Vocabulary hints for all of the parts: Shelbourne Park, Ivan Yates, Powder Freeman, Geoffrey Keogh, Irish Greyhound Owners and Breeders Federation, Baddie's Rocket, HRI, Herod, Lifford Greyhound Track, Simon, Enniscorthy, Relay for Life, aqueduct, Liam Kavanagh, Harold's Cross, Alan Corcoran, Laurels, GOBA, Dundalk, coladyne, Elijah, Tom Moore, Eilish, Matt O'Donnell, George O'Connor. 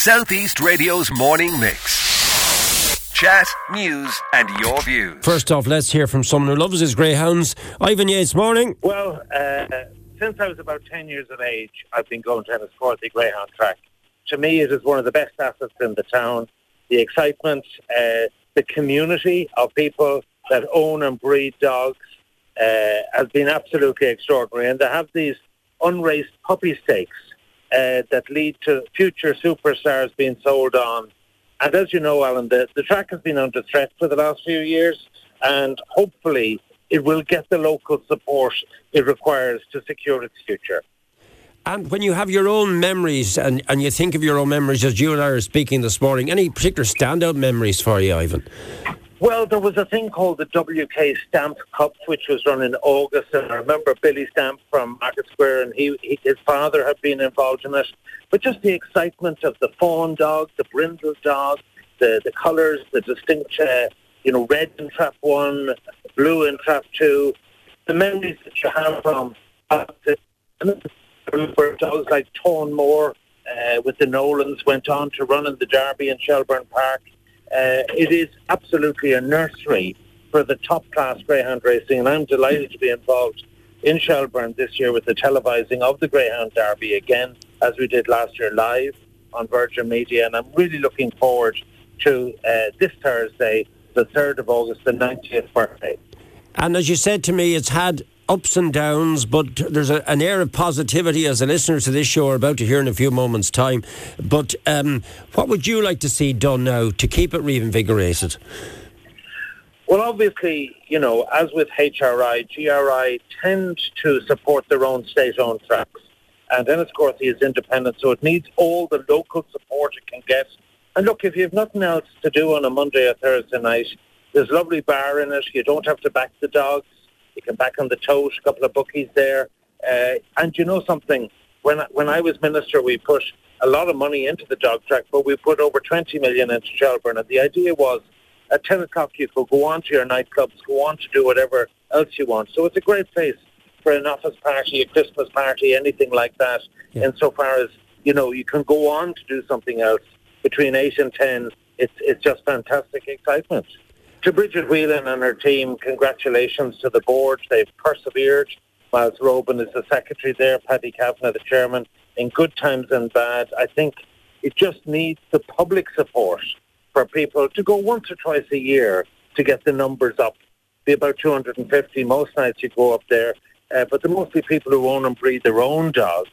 Southeast Radio's morning mix. Chat, news, and your views. First off, let's hear from someone who loves his greyhounds. Ivan Yates, morning. Well, since I was about 10 years of age, I've been going to Enniscorthy Greyhound Track. To me, it is one of the best assets in the town. The excitement, the community of people that own and breed dogs has been absolutely extraordinary. And they have these unraced puppy stakes that lead to future superstars being sold on. And as you know, Alan, the track has been under threat for the last few years, and hopefully it will get the local support it requires to secure its future. And when you have your own memories, and you think of your own memories as you and I are speaking this morning, any particular standout memories for you, Ivan? Well, there was a thing called the W.K. Stamp Cup, which was run in August, and I remember Billy Stamp from Market Square, and his father had been involved in it. But just the excitement of the fawn dog, the brindle dog, the colours, the distinct, red in Trap 1, blue in Trap 2, the memories that you have from dogs like Tom Moore with the Nolans went on to run in the Derby in Shelbourne Park. It is absolutely a nursery for the top-class greyhound racing, and I'm delighted to be involved in Shelbourne this year with the televising of the Greyhound Derby again, as we did last year live on Virgin Media, and I'm really looking forward to this Thursday, the 3rd of August, the 90th birthday. And as you said to me, it's had ups and downs, but there's an air of positivity, as the listeners to this show are about to hear in a few moments' time. But what would you like to see done now to keep it reinvigorated? Well, obviously, as with HRI, GRI tend to support their own state-owned tracks. And Enniscorthy is independent, so it needs all the local support it can get. And look, if you have nothing else to do on a Monday or Thursday night, there's a lovely bar in it. You don't have to back the dogs. You can back on the tote, a couple of bookies there. And you know something, when I was minister, we put a lot of money into the dog track, but we put over 20 million into Shelbourne. And the idea was at 10 o'clock you could go on to your nightclubs, go on to do whatever else you want. So it's a great place for an office party, a Christmas party, anything like that. Yeah. Insofar as, you can go on to do something else between 8 and 10. It's just fantastic excitement. To Bridget Whelan and her team, congratulations to the board. They've persevered. Miles Robin is the secretary there, Paddy Kavanagh, the chairman, in good times and bad. I think it just needs the public support for people to go once or twice a year to get the numbers up. Be about 250 most nights you go up there, but they're mostly people who own and breed their own dogs.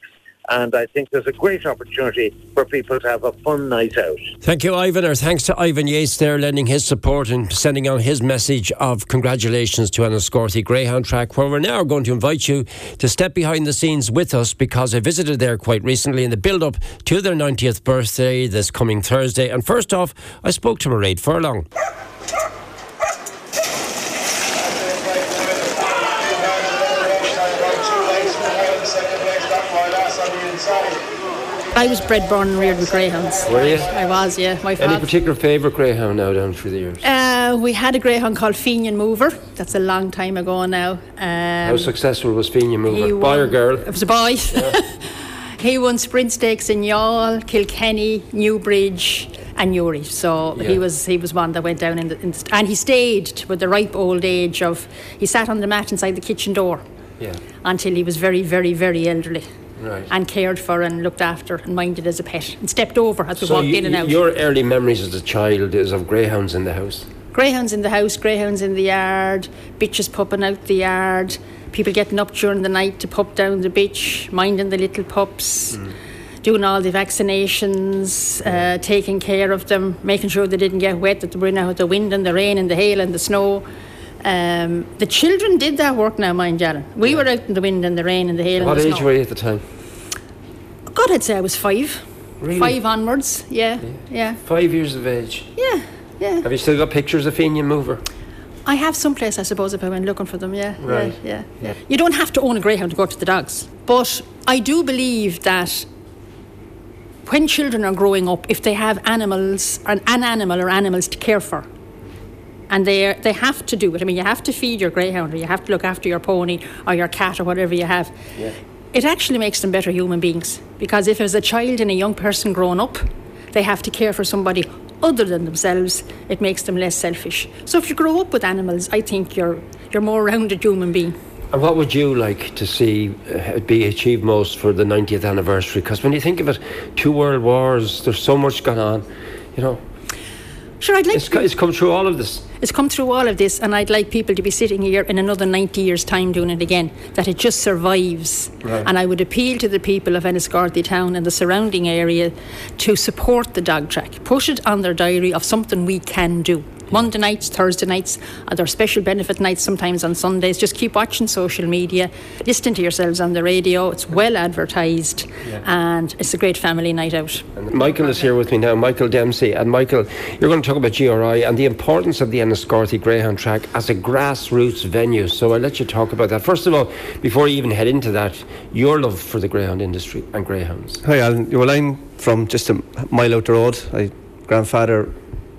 And I think there's a great opportunity for people to have a fun night out. Thank you, Ivan. Our thanks to Ivan Yates there, lending his support and sending out his message of congratulations to Enniscorthy Greyhound Track, where we're now going to invite you to step behind the scenes with us, because I visited there quite recently in the build-up to their 90th birthday this coming Thursday. And first off, I spoke to Mairead Furlong. I was bred, born and reared with greyhounds. Were you? I was, yeah. My father. Any particular favourite greyhound now down through the years? We had a greyhound called Fenian Mover. That's a long time ago now. How successful was Fenian Mover? Boy or girl? It was a boy. Yeah. He won sprint stakes in Yall, Kilkenny, Newbridge and Newry. So yeah. He was one that went down and he stayed with the ripe old age of... He sat on the mat inside the kitchen door until he was very, very, very elderly. Right. And cared for and looked after and minded as a pet and stepped over as we walked in and out. Your early memories as a child is of greyhounds in the house? Greyhounds in the house, greyhounds in the yard, bitches popping out the yard, people getting up during the night to pop down the bitch, minding the little pups, doing all the vaccinations, taking care of them, making sure they didn't get wet, that they were in out of the wind and the rain and the hail and the snow. The children did that work now, mind you. We were out in the wind and the rain and the hail and the snow. What age were you at the time? God, I'd say I was 5. Really? 5 onwards, yeah. 5 years of age? Yeah. Have you still got pictures of Fenian Mover? I have someplace, I suppose, if I went looking for them, Right. You don't have to own a greyhound to go to the dogs. But I do believe that when children are growing up, if they have animals, an animal or animals to care for, and they have to do it. I mean, you have to feed your greyhound, or you have to look after your pony or your cat or whatever you have. Yeah. It actually makes them better human beings, because if as a child and a young person growing up they have to care for somebody other than themselves, it makes them less selfish. So if you grow up with animals, I think you're more rounded human being. And what would you like to see be achieved most for the 90th anniversary? Because when you think of it, 2 world wars, there's so much going on, you know. Sure, I'd like it's come through all of this. It's come through all of this, and I'd like people to be sitting here in another 90 years' time doing it again, that it just survives. Right. And I would appeal to the people of Enniscorthy Town and the surrounding area to support the dog track. Push it on their diary of something we can do. Monday nights, Thursday nights, and their special benefit nights sometimes on Sundays. Just keep watching social media, listen to yourselves on the radio. It's well advertised, yeah. And it's a great family night out. And Michael is here with me now, Michael Dempsey. And Michael, you're going to talk about GRI and the importance of the Enniscorthy Greyhound Track as a grassroots venue. So I'll let you talk about that. First of all, before you even head into that, your love for the greyhound industry and greyhounds. Hi, Alan. Well, I'm from just a mile out the road. My grandfather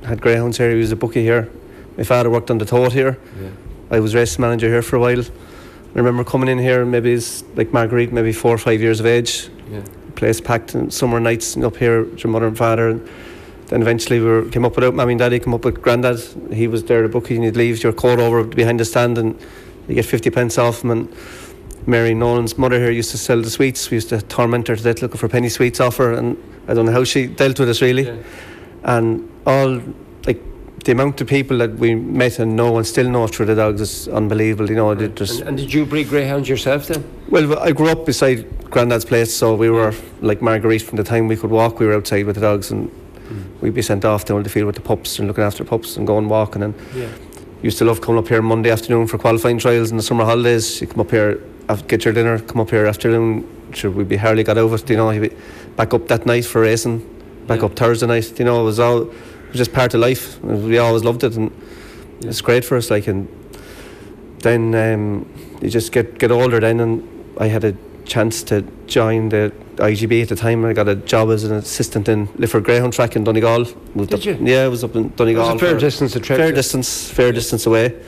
had greyhounds here. He was a bookie here. My father worked on the tote here. Yeah. I was race manager here for a while. I remember coming in here, maybe it's like Marguerite, maybe 4 or 5 years of age. Yeah. Place packed and summer nights up here with your mother and father. And then eventually we came up without Mammy and Daddy, came up with Grandad. He was there, the bookie, and you'd leave your coat over behind the stand and you get 50 pence off him. And Mary Nolan's mother here used to sell the sweets. We used to torment her to death looking for penny sweets off her, and I don't know how she dealt with us really. Yeah. And all, like, the amount of people that we met and know and still know through the dogs is unbelievable, you know. Right. And did you breed greyhounds yourself then? Well, I grew up beside Grandad's place, so we were, like Marguerite, from the time we could walk, we were outside with the dogs, and we'd be sent off down the field with the pups and looking after pups and going walking. And used to love coming up here Monday afternoon for qualifying trials in the summer holidays. You come up here, get your dinner, come up here afternoon, sure, we'd be hardly got over it, you know. You'd be back up that night for racing, back up Thursday night, you know. It was just part of life. We always loved it, and it's great for us, like. And then you just get older then, and I had a chance to join the IGB at the time. I got a job as an assistant in Lifford Greyhound Track in Donegal. Did you? Yeah, I was up in Donegal. It was a fair distance to track. Fair distance away,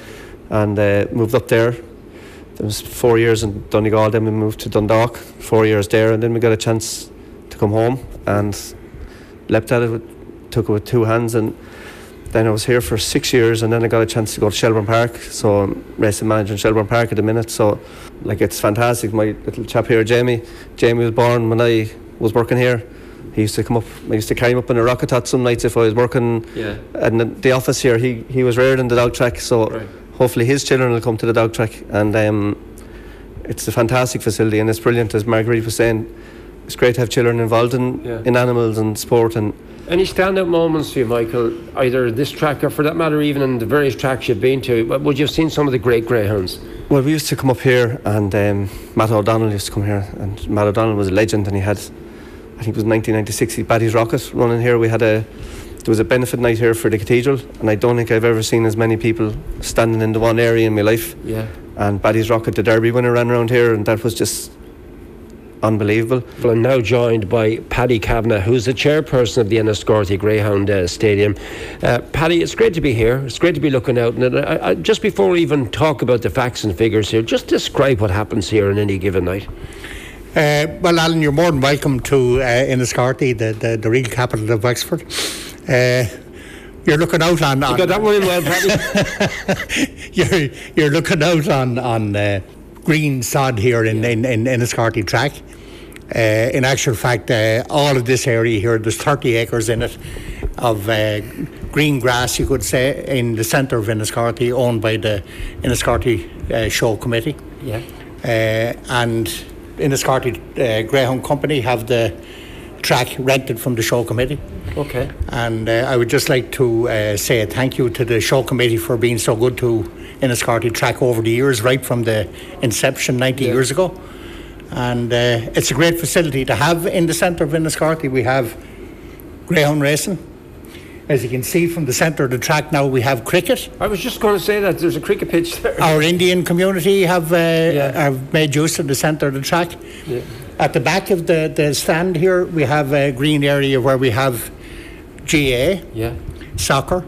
and moved up there. There was 4 years in Donegal, then we moved to Dundalk, 4 years there, and then we got a chance to come home, and leapt at it, took it with 2 hands, and then I was here for 6 years, and then I got a chance to go to Shelbourne Park, so I'm racing manager in Shelbourne Park at the minute, so like it's fantastic. My little chap here, Jamie was born when I was working here. He used to come up, I used to carry him up in a rocket hat some nights if I was working in the office here. He was reared in the dog track, so hopefully his children will come to the dog track. And it's a fantastic facility, and it's brilliant, as Marguerite was saying. It's great to have children involved in animals and sport. And any standout moments for you, Michael, either this track or for that matter even in the various tracks you've been to? Would you have seen some of the great greyhounds? Well, we used to come up here, and Matt O'Donnell used to come here, and Matt O'Donnell was a legend, and he had, I think it was 1996, Baddie's Rocket running here. There was a benefit night here for the cathedral, and I don't think I've ever seen as many people standing in the one area in my life. Yeah. And Baddie's Rocket, the Derby winner, ran around here, and that was just unbelievable. Well, I'm now joined by Paddy Kavanagh, who's the chairperson of the Enniscorthy Greyhound Stadium. Paddy, it's great to be here. It's great to be looking out. And I, just before we even talk about the facts and figures here, just describe what happens here on any given night. Well, Alan, you're more than welcome to Enniscorthy, the real capital of Wexford. You're looking out on you got that really well, Paddy. You're looking out on green sod here in Enniscorthy Track. In actual fact, all of this area here, there's 30 acres in it of green grass, you could say, in the centre of Enniscorthy, owned by the Enniscorthy Show Committee. Yeah. And Enniscorthy Greyhound Company have the track rented from the Show Committee. Okay. And I would just like to say a thank you to the Show Committee for being so good to Enniscorthy Track over the years, right from the inception 90 years ago. And it's a great facility to have in the centre of Enniscorthy. We have greyhound racing. As you can see from the centre of the track now, we have cricket. I was just going to say that there's a cricket pitch there. Our Indian community have made use of the centre of the track. Yeah. At the back of the stand here, we have a green area where we have GA, soccer,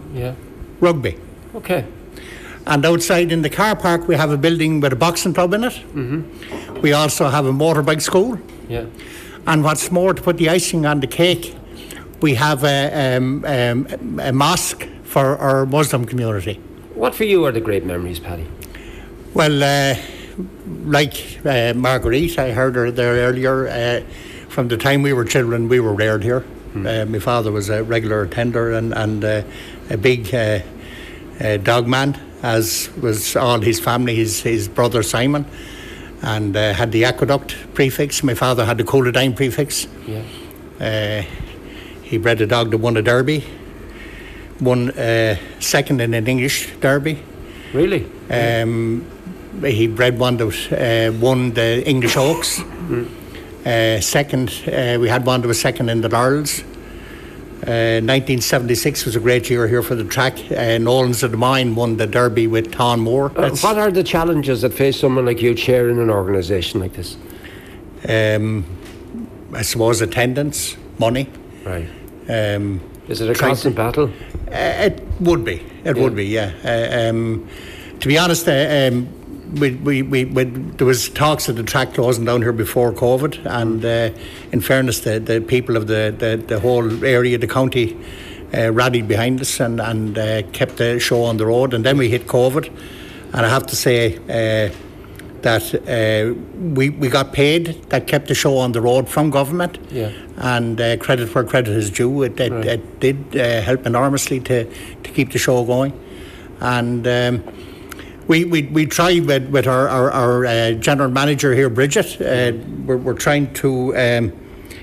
rugby. Okay. And outside in the car park, we have a building with a boxing club in it. Mm-hmm. We also have a motorbike school. Yeah. And what's more, to put the icing on the cake, we have a mosque for our Muslim community. What for you are the great memories, Paddy? Well, Marguerite, I heard her there earlier. From the time we were children, we were reared here. My father was a regular attender and a big dog man, as was all his family, his brother Simon, and had the aqueduct prefix. My father had the coladyne prefix. Yeah. He bred a dog that won a derby, won second in an English derby. Really? He bred one that won the English Oaks. Second, we had one that was second in the Laurels. 1976 was a great year here for the track. Nolans of the Mine won the Derby with Tom Moore. What are the challenges that face someone like you chairing an organisation like this? I suppose attendance, money. Right. Is it a constant battle? It would be. It would be, yeah. To be honest, there was talks of the track closing down here before COVID, and in fairness, the people of the whole area, the county, rallied behind us and kept the show on the road. And then we hit COVID, and I have to say that we got paid, that kept the show on the road from government. Yeah. And credit where credit is due, it did help enormously to keep the show going. And we try with our general manager here, Bridget. We're trying to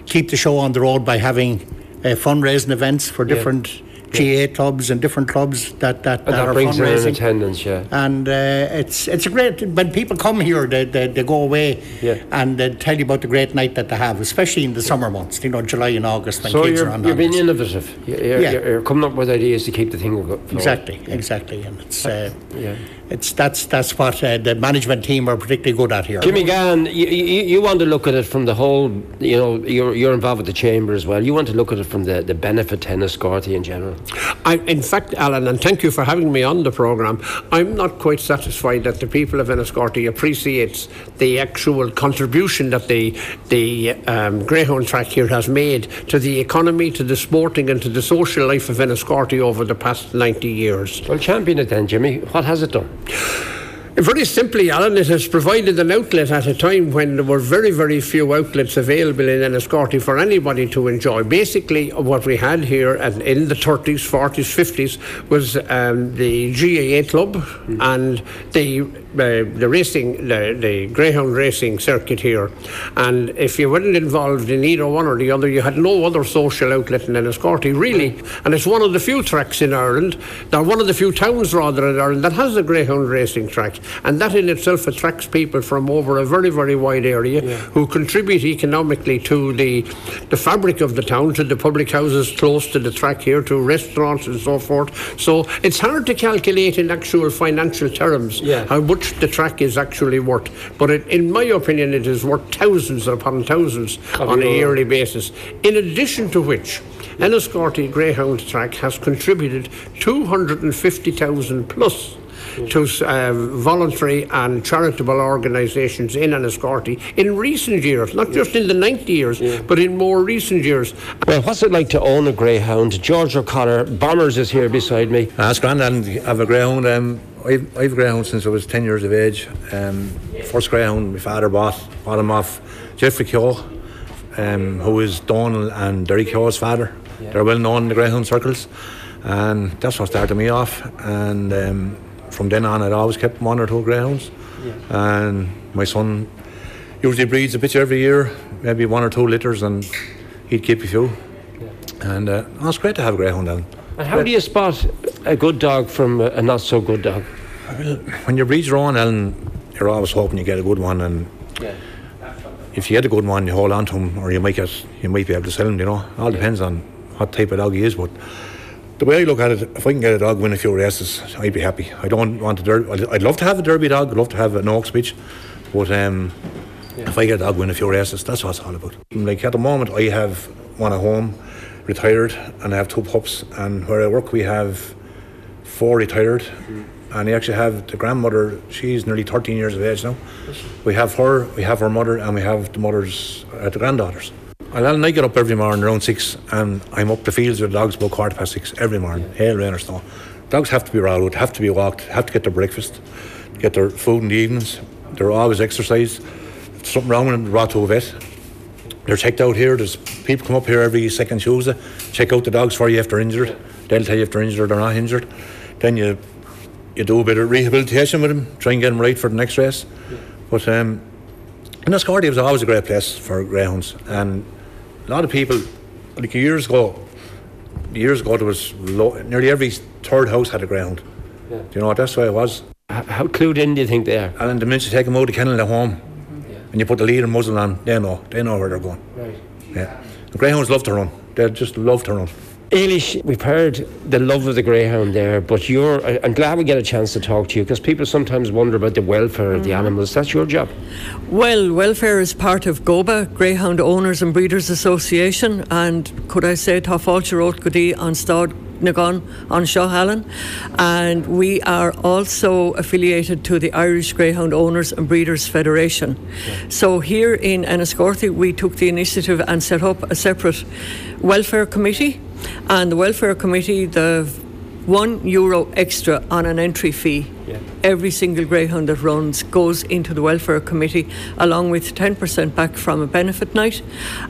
keep the show on the road by having fundraising events for different GA clubs and different clubs that are brings fundraising. In attendance, yeah. And it's a great, when people come here, they go away and they tell you about the great night that they have, especially in the summer months, you know, July and August, when kids are on. So you're being innovative. You're coming up with ideas to keep the thing going. Exactly. And that's what the management team are particularly good at here. Jimmy Gann, you want to look at it from the whole, you know, you're involved with the chamber as well. You want to look at it from the benefit Enniscorthy in general. In fact, Alan, and thank you for having me on the programme, I'm not quite satisfied that the people of Enniscorthy appreciates the actual contribution that the Greyhound Track here has made to the economy, to the sporting and to the social life of Enniscorthy over the past 90 years. Well, champion it then, Jimmy. What has it done? Very simply, Alan, it has provided an outlet at a time when there were very, very few outlets available in Enniscorthy for anybody to enjoy. Basically, what we had here in the 30s, 40s, 50s was the GAA club and the greyhound racing circuit here. And if you weren't involved in either one or the other, you had no other social outlet in Enniscorthy, really. And it's one of the few tracks in Ireland, or one of the few towns rather in Ireland, that has a greyhound racing track. And that in itself attracts people from over a very, very wide area who contribute economically to the fabric of the town, to the public houses close to the track here, to restaurants and so forth. So it's hard to calculate in actual financial terms how much the track is actually worth, but in my opinion it is worth thousands upon thousands on a yearly basis, in addition to which Enniscorthy Greyhound Track has contributed 250,000 plus to voluntary and charitable organisations in Enniscorthy in recent years, not just in the 90 years, but in more recent years. Well, what's it like to own a greyhound? George O'Connor, Bombers, is here beside me. That's grand, and I have a greyhound. I've greyhound since I was 10 years of age. First greyhound my father bought him off Geoffrey Keogh, who is Donal and Derry Keogh's father. They're well known in the greyhound circles, and that's what started me off. And from then on I'd always kept one or two greyhounds, and my son usually breeds a bitch every year, maybe one or two litters, and he'd keep a few. And it's great to have a greyhound down. And how do you spot a good dog from a not so good dog? Well, when you breed your own, Ellen, you're always hoping you get a good one, and if you get a good one you hold on to him, or you might be able to sell him, you know. It all depends on what type of dog he is, but the way I look at it, if I can get a dog win a few races, I'd be happy. I don't want a derby. I'd love to have a derby dog. I'd love to have an Oaks bitch, but if I get a dog win a few races, that's what it's all about. Like at the moment, I have one at home, retired, and I have two pups. And where I work, we have four retired, and I actually have the grandmother. She's nearly 13 years of age now. We have her mother, and we have the granddaughters. And I get up every morning around 6 and I'm up the fields with the dogs about 6:15 every morning, hail, rain or snow. Dogs have to be rolled, have to be walked, have to get their breakfast, get their food in the evenings. They're always exercised. If there's something wrong with them, they're brought to a vet. They're checked out here. There's people come up here every second Tuesday, check out the dogs for you if they're injured. They'll tell you if they're injured or not injured. Then you do a bit of rehabilitation with them, try and get them right for the next race. But Enniscorthy was always a great place for greyhounds, and a lot of people, like years ago there was nearly every third house had a greyhound. Yeah. Do you know what? That's why it was. How clued in do you think they are? And the minute you take them out of the kennel at home, mm-hmm. yeah. and you put the lead and muzzle on, they know where they're going. Right. Yeah. The greyhounds love to run. They just love to run. Eilish, we've heard the love of the greyhound there, but I'm glad we get a chance to talk to you, because people sometimes wonder about the welfare of the animals. That's your job. Well, welfare is part of GOBA, Greyhound Owners and Breeders Association, and could I say Táfáilte Goody on Stad Nagon on Shawhallan, and we are also affiliated to the Irish Greyhound Owners and Breeders Federation. Yeah. So here in Enniscorthy we took the initiative and set up a separate welfare committee, and the welfare committee, the €1 extra on an entry fee, yeah. every single greyhound that runs goes into the welfare committee, along with 10% back from a benefit night,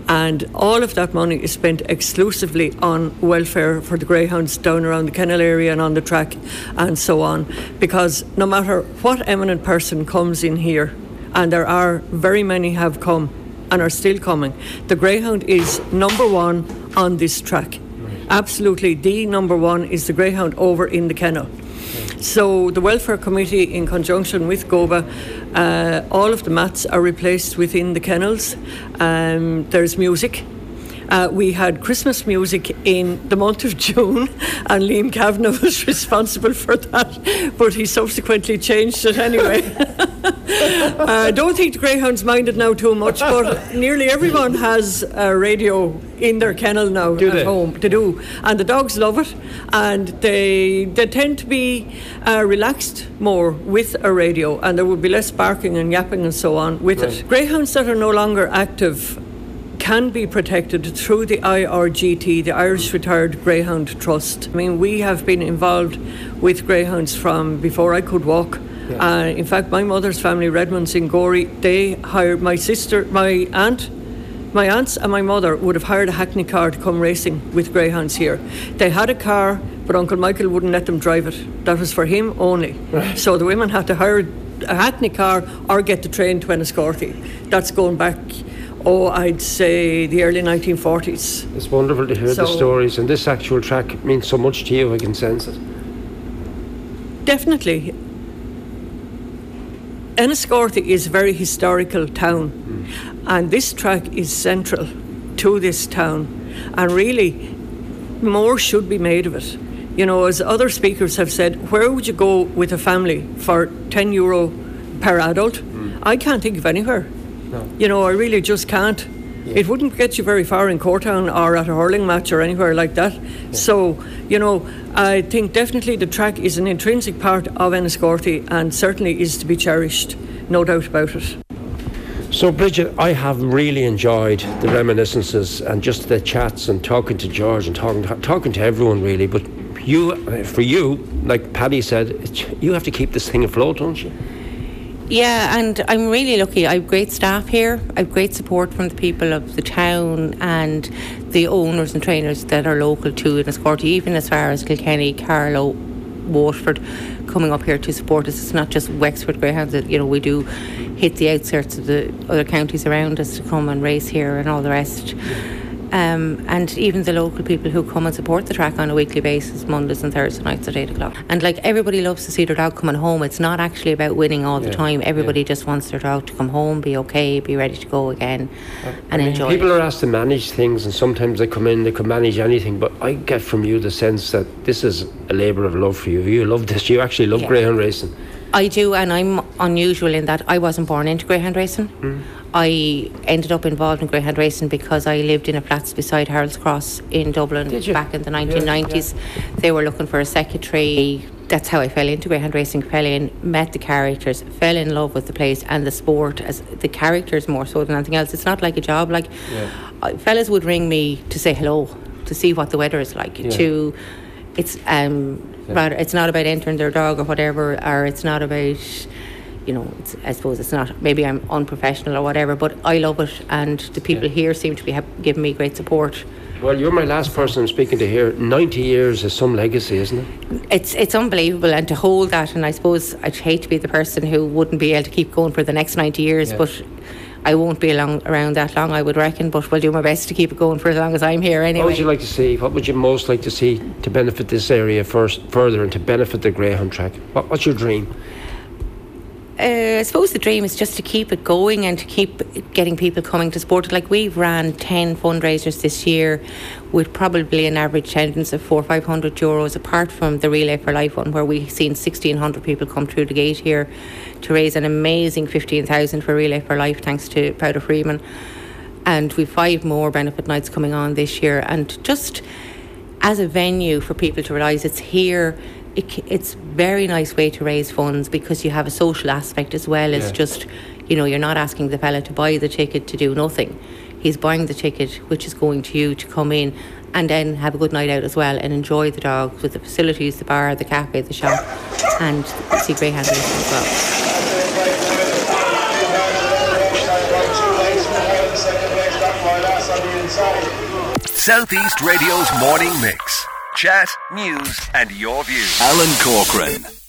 and all of that money is spent exclusively on welfare for the greyhounds down around the kennel area and on the track and so on, because no matter what eminent person comes in here, and there are very many have come and are still coming, the greyhound is number one on this track. Absolutely, the number one is the greyhound over in the kennel. So the welfare committee, in conjunction with GOBA, all of the mats are replaced within the kennels. There's music. We had Christmas music in the month of June, and Liam Kavanagh was responsible for that, but he subsequently changed it anyway. I don't think the greyhounds mind it now too much, but nearly everyone has a radio in their kennel now home. They do, and the dogs love it, and they tend to be relaxed more with a radio, and there would be less barking and yapping and so on with it. Greyhounds that are no longer active can be protected through the IRGT, the Irish Retired Greyhound Trust. I mean, we have been involved with greyhounds from before I could walk. Yeah. In fact, my mother's family, Redmonds in Gorey, they hired my sister, my aunts and my mother would have hired a hackney car to come racing with greyhounds here. They had a car, but Uncle Michael wouldn't let them drive it. That was for him only. Right. So the women had to hire a hackney car or get the train to Enniscorthy. That's going back... I'd say the early 1940s. It's wonderful to hear the stories, and this actual track means so much to you, I can sense it. Definitely. Enniscorthy is a very historical town, and this track is central to this town, and really more should be made of it. You know, as other speakers have said, where would you go with a family for €10 per adult? I can't think of anywhere. No. You know, I really just can't. Yeah. It wouldn't get you very far in Corktown or at a hurling match or anywhere like that. Yeah. So, you know, I think definitely the track is an intrinsic part of Enniscorthy and certainly is to be cherished, no doubt about it. So, Bridget, I have really enjoyed the reminiscences and just the chats and talking to George and talking to everyone, really. But for you, like Paddy said, you have to keep this thing afloat, don't you? Yeah, and I'm really lucky. I've great staff here. I've great support from the people of the town and the owners and trainers that are local to Enniscorthy, even as far as Kilkenny, Carlow, Waterford, coming up here to support us. It's not just Wexford Greyhounds. You know, we do hit the outskirts of the other counties around us to come and race here and all the rest. And even the local people who come and support the track on a weekly basis, Mondays and Thursday nights at 8 o'clock. And like, everybody loves to see their dog coming home. It's not actually about winning all the time. Everybody just wants their dog to come home, be okay, be ready to go again, and enjoy people it. Are asked to manage things, and sometimes they come in, they can manage anything, but I get from you the sense that this is a labour of love for you. You love this. You actually love greyhound racing. I do, and I'm unusual in that I wasn't born into greyhound racing. Mm. I ended up involved in greyhound racing because I lived in a flats beside Harold's Cross in Dublin back in the 1990s. Yeah. They were looking for a secretary. That's how I fell into greyhound racing, met the characters, fell in love with the place and the sport, as the characters more so than anything else. It's not like a job. Like, fellas would ring me to say hello, to see what the weather is like, to... Rather, it's not about entering their dog or whatever, or it's not about, you know, it's, I suppose it's not, maybe I'm unprofessional or whatever, but I love it, and the people here seem to be giving me great support. Well, you're my last person I'm speaking to here. 90 years is some legacy, isn't it? It's unbelievable, and to hold that, and I suppose I'd hate to be the person who wouldn't be able to keep going for the next 90 years, but... I won't be around that long, I would reckon, but we'll do my best to keep it going for as long as I'm here anyway. What would you like to see? What would you most like to see to benefit this area further and to benefit the Greyhound Track? What's your dream? I suppose the dream is just to keep it going and to keep getting people coming to sport. Like, we've ran 10 fundraisers this year with probably an average attendance of 400 or 500 euros, apart from the Relay for Life one where we've seen 1,600 people come through the gate here to raise an amazing 15,000 for Relay for Life, thanks to Powder Freeman. And we've 5 more benefit nights coming on this year. And just as a venue for people to realise it's here... It's a very nice way to raise funds because you have a social aspect as well as just, you know, you're not asking the fella to buy the ticket to do nothing. He's buying the ticket, which is going to you to come in and then have a good night out as well and enjoy the dogs with the facilities, the bar, the cafe, the shop, and see greyhound racing as well. Southeast Radio's Morning Mix. Chat, news, and your views. Alan Corcoran.